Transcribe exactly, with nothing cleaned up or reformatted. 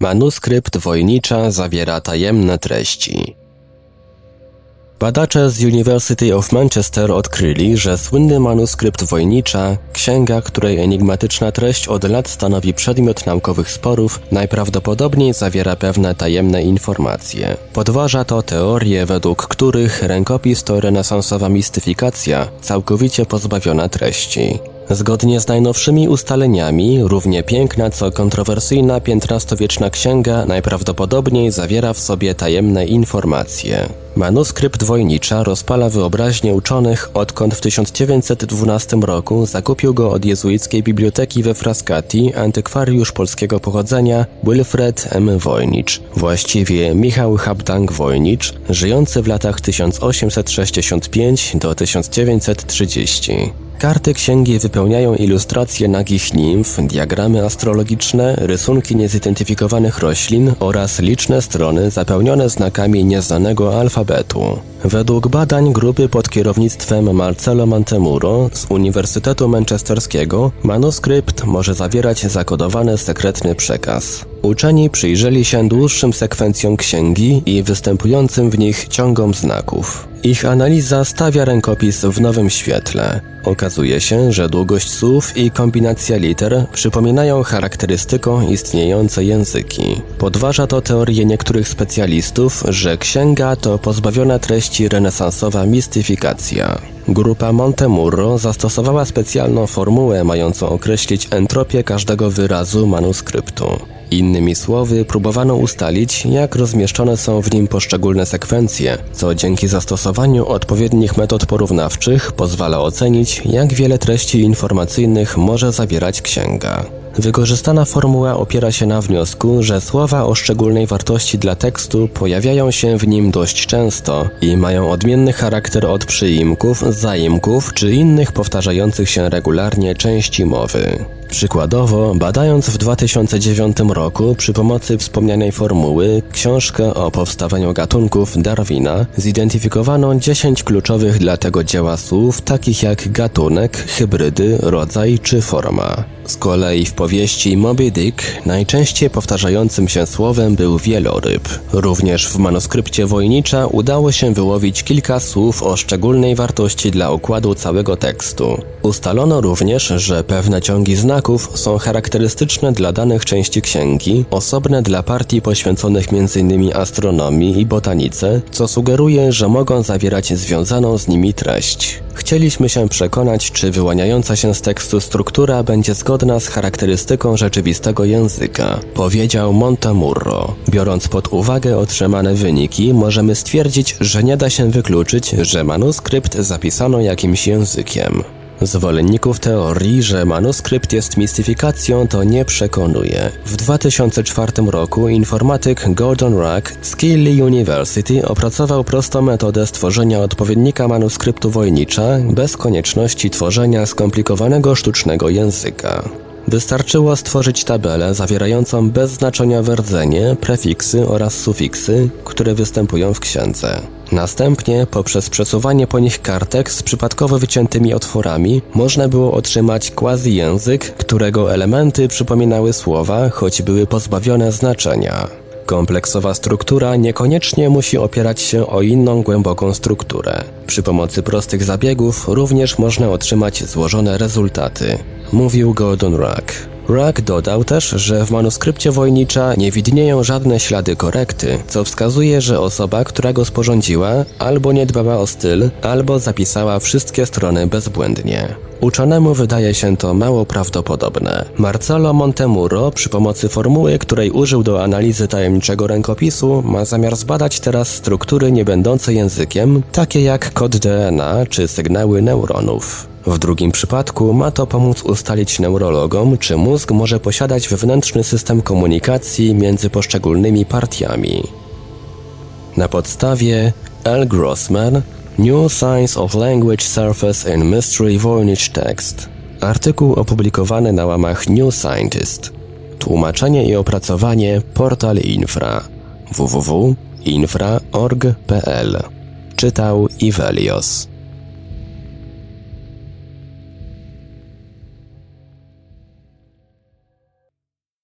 Manuskrypt Wojnicza zawiera tajemne treści. Badacze z University of Manchester odkryli, że słynny manuskrypt Wojnicza, księga, której enigmatyczna treść od lat stanowi przedmiot naukowych sporów, najprawdopodobniej zawiera pewne tajemne informacje. Podważa to teorie, według których rękopis to renesansowa mistyfikacja, całkowicie pozbawiona treści. Zgodnie z najnowszymi ustaleniami, równie piękna co kontrowersyjna piętnastowieczna księga najprawdopodobniej zawiera w sobie tajemne informacje. Manuskrypt Wojnicza rozpala wyobraźnię uczonych, odkąd w tysiąc dziewięćset dwunastym roku zakupił go od jezuickiej biblioteki we Frascati antykwariusz polskiego pochodzenia Wilfred M. Wojnicz, właściwie Michał Habtang Wojnicz, żyjący w latach tysiąc osiemset sześćdziesiąt pięć do tysiąc dziewięćset trzydzieści. Karty księgi wypełniają ilustracje nagich nimf, diagramy astrologiczne, rysunki niezidentyfikowanych roślin oraz liczne strony zapełnione znakami nieznanego alfabetu. Według badań grupy pod kierownictwem Marcelo Montemurro z Uniwersytetu Manchesterskiego, manuskrypt może zawierać zakodowany sekretny przekaz. Uczeni przyjrzeli się dłuższym sekwencjom księgi i występującym w nich ciągom znaków. Ich analiza stawia rękopis w nowym świetle. Okazuje się, że długość słów i kombinacja liter przypominają charakterystyką istniejące języki. Podważa to teorię niektórych specjalistów, że księga to pozbawiona treści renesansowa mistyfikacja. Grupa Montemurro zastosowała specjalną formułę mającą określić entropię każdego wyrazu manuskryptu. Innymi słowy, próbowano ustalić, jak rozmieszczone są w nim poszczególne sekwencje, co dzięki zastosowaniu odpowiednich metod porównawczych pozwala ocenić, jak wiele treści informacyjnych może zawierać księga. Wykorzystana formuła opiera się na wniosku, że słowa o szczególnej wartości dla tekstu pojawiają się w nim dość często i mają odmienny charakter od przyimków, zaimków czy innych powtarzających się regularnie części mowy. Przykładowo, badając w dwa tysiące dziewiątym roku przy pomocy wspomnianej formuły książkę o powstawaniu gatunków Darwina, zidentyfikowano dziesięć kluczowych dla tego dzieła słów, takich jak gatunek, hybrydy, rodzaj czy forma. Z kolei w powieści Moby Dick najczęściej powtarzającym się słowem był wieloryb. Również w manuskrypcie Wojnicza udało się wyłowić kilka słów o szczególnej wartości dla układu całego tekstu. Ustalono również, że pewne ciągi znaków są charakterystyczne dla danych części księgi, osobne dla partii poświęconych m.in. astronomii i botanice, co sugeruje, że mogą zawierać związaną z nimi treść. Chcieliśmy się przekonać, czy wyłaniająca się z tekstu struktura będzie zgodna z charakterystyką rzeczywistego języka, powiedział Montemurro. Biorąc pod uwagę otrzymane wyniki, możemy stwierdzić, że nie da się wykluczyć, że manuskrypt zapisano jakimś językiem. Zwolenników teorii, że manuskrypt jest mistyfikacją, to nie przekonuje. W dwa tysiące czwartym roku informatyk Gordon Rugg z Keele University opracował prostą metodę stworzenia odpowiednika manuskryptu Wojnicza bez konieczności tworzenia skomplikowanego sztucznego języka. Wystarczyło stworzyć tabelę zawierającą bez znaczenia werdzenie, prefiksy oraz sufiksy, które występują w księdze. Następnie, poprzez przesuwanie po nich kartek z przypadkowo wyciętymi otworami, można było otrzymać quasi-język, którego elementy przypominały słowa, choć były pozbawione znaczenia. Kompleksowa struktura niekoniecznie musi opierać się o inną głęboką strukturę. Przy pomocy prostych zabiegów również można otrzymać złożone rezultaty, mówił Gordon Rugg. Rugg dodał też, że w manuskrypcie Wojnicza nie widnieją żadne ślady korekty, co wskazuje, że osoba, która go sporządziła, albo nie dbała o styl, albo zapisała wszystkie strony bezbłędnie. Uczonemu wydaje się to mało prawdopodobne. Marcelo Montemurro przy pomocy formuły, której użył do analizy tajemniczego rękopisu, ma zamiar zbadać teraz struktury niebędące językiem, takie jak kod D N A czy sygnały neuronów. W drugim przypadku ma to pomóc ustalić neurologom, czy mózg może posiadać wewnętrzny system komunikacji między poszczególnymi partiami. Na podstawie L. Grossman, New Signs of Language Surface in Mystery Voynich Text, artykuł opublikowany na łamach New Scientist. Tłumaczenie i opracowanie Portal Infra, w w w kropka infra kropka org kropka p l. Czytał Ivelios.